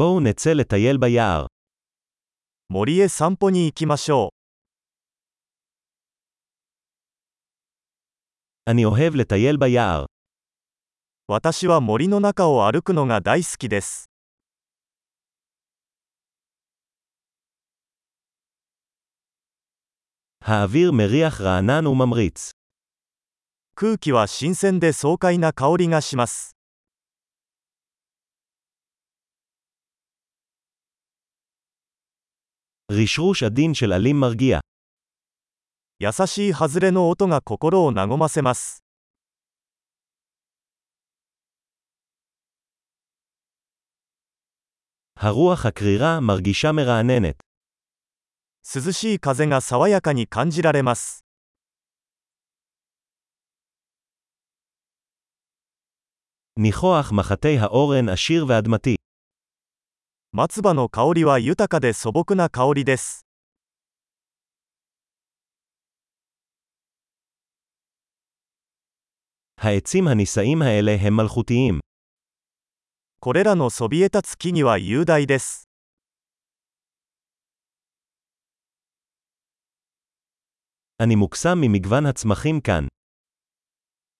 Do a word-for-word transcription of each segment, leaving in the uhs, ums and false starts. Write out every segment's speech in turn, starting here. בואו נצא לטייל ביער. 森へ散歩に行きましょう。אני אוהב לטייל ביער. 私は森の中を歩くのが大好きです。האוויר מריח רענן וממריץ. 空気は新鮮で爽快な香りがします。רשרוש עדין של עלים מרגיע. 優しい外れの音が心を和ませます。הרוח הקרירה מרגישה מרעננת. 涼しい風が爽やかに感じられます。ניחוח מחתי האורן עשיר ואדמתי.松葉の香りは豊かで素朴な香りです。העצים הנישאים האלה הם מלכותיים. これらのそびえ立つ木々は雄大です。אני מוקסם ממגוון הצמחים כאן.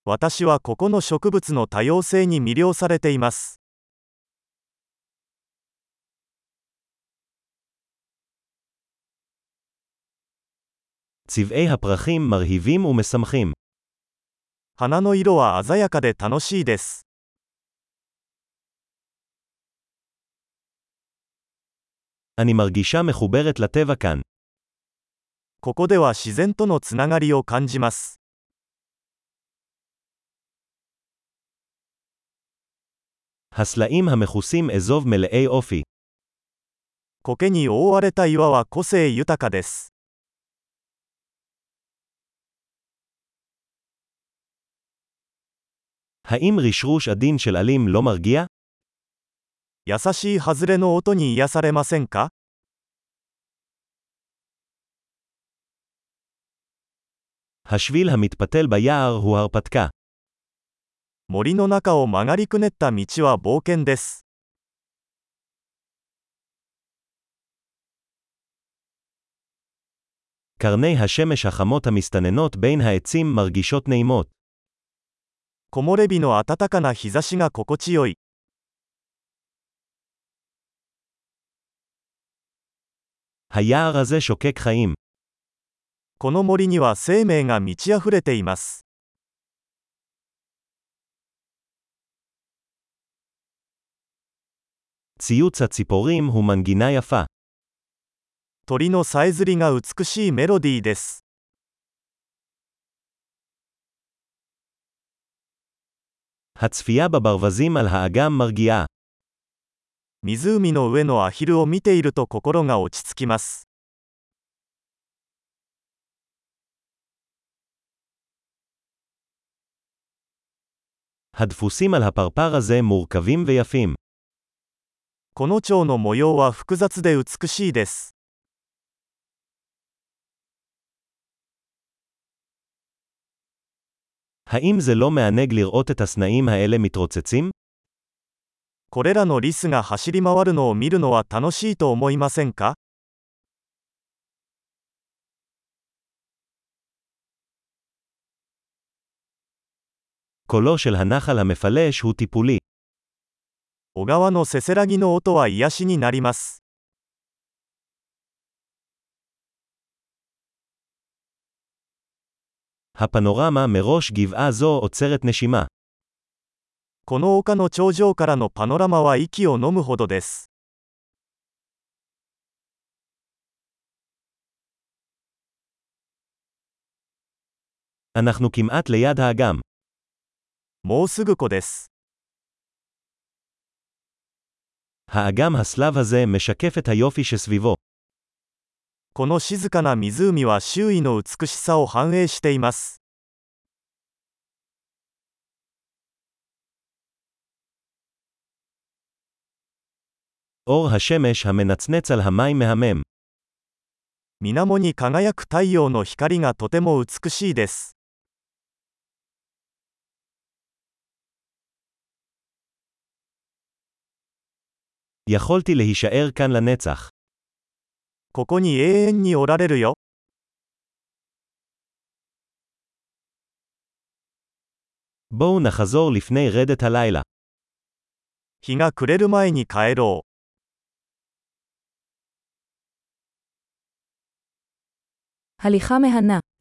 私はここの植物の多様性に魅了されています。צבעי הפרחים מרהיבים ומשמחים. 花の色は鮮やかで楽しいです。אני מרגישה מחוברת לטבע כאן. ここでは自然とのつながりを感じます。הסלעים המכוסים אזוב מלאי אופי. 苔に覆われた岩は個性豊かです。האם רשרוש עדין של עלים לא מרגיע? 優しい外れの音に癒されませんか? 橋 המתפתל ביער הוא הרפתקה. 森の中を曲がりくねった道は冒険です。קרני השמש החמות המסתננות בין העצים מרגישות נעימות.木漏れ日の暖かな日差しが心地よい。hayar הזה שוקק חיים。この森には生命が満ち溢れています。ציוץ הציפורים הוא מנגינה יפה。鳥のさえずりが美しいメロディーです。הצפייה בברווזים על האגם מרגיעה. 湖の上のアヒルを見ていると心が落ち着きます。הדפוסים על הפרפר הזה מורכבים ויפים. この蝶の模様は複雑で美しいです。האם זה לא מענג לראות את הסנאים האלה מתרוצצים? これらのリスが走り回るのを見るのは楽しいと思いませんか? 声 של הנחל המפלש הוא טיפולי. 小川のせせらぎの音は癒しになります。הפנורמה מראש גבעה זו עוצרת נשימה. この丘の頂上からのパノラマは息を飲むほどです。אנחנו כמעט ליד האגם. もうすぐ湖です。האגם הסלב הזה משקף את היופי שסביבו.この静かな湖は周囲の美しさを反映しています。水面に輝く太陽の光がとても美しいです。יכולתי להישאר כאן לנצח. ここに永遠におられるよ。בואו נחזור לפני רדת הלילה. 日が暮れる前に帰ろう。הליכה מהנה.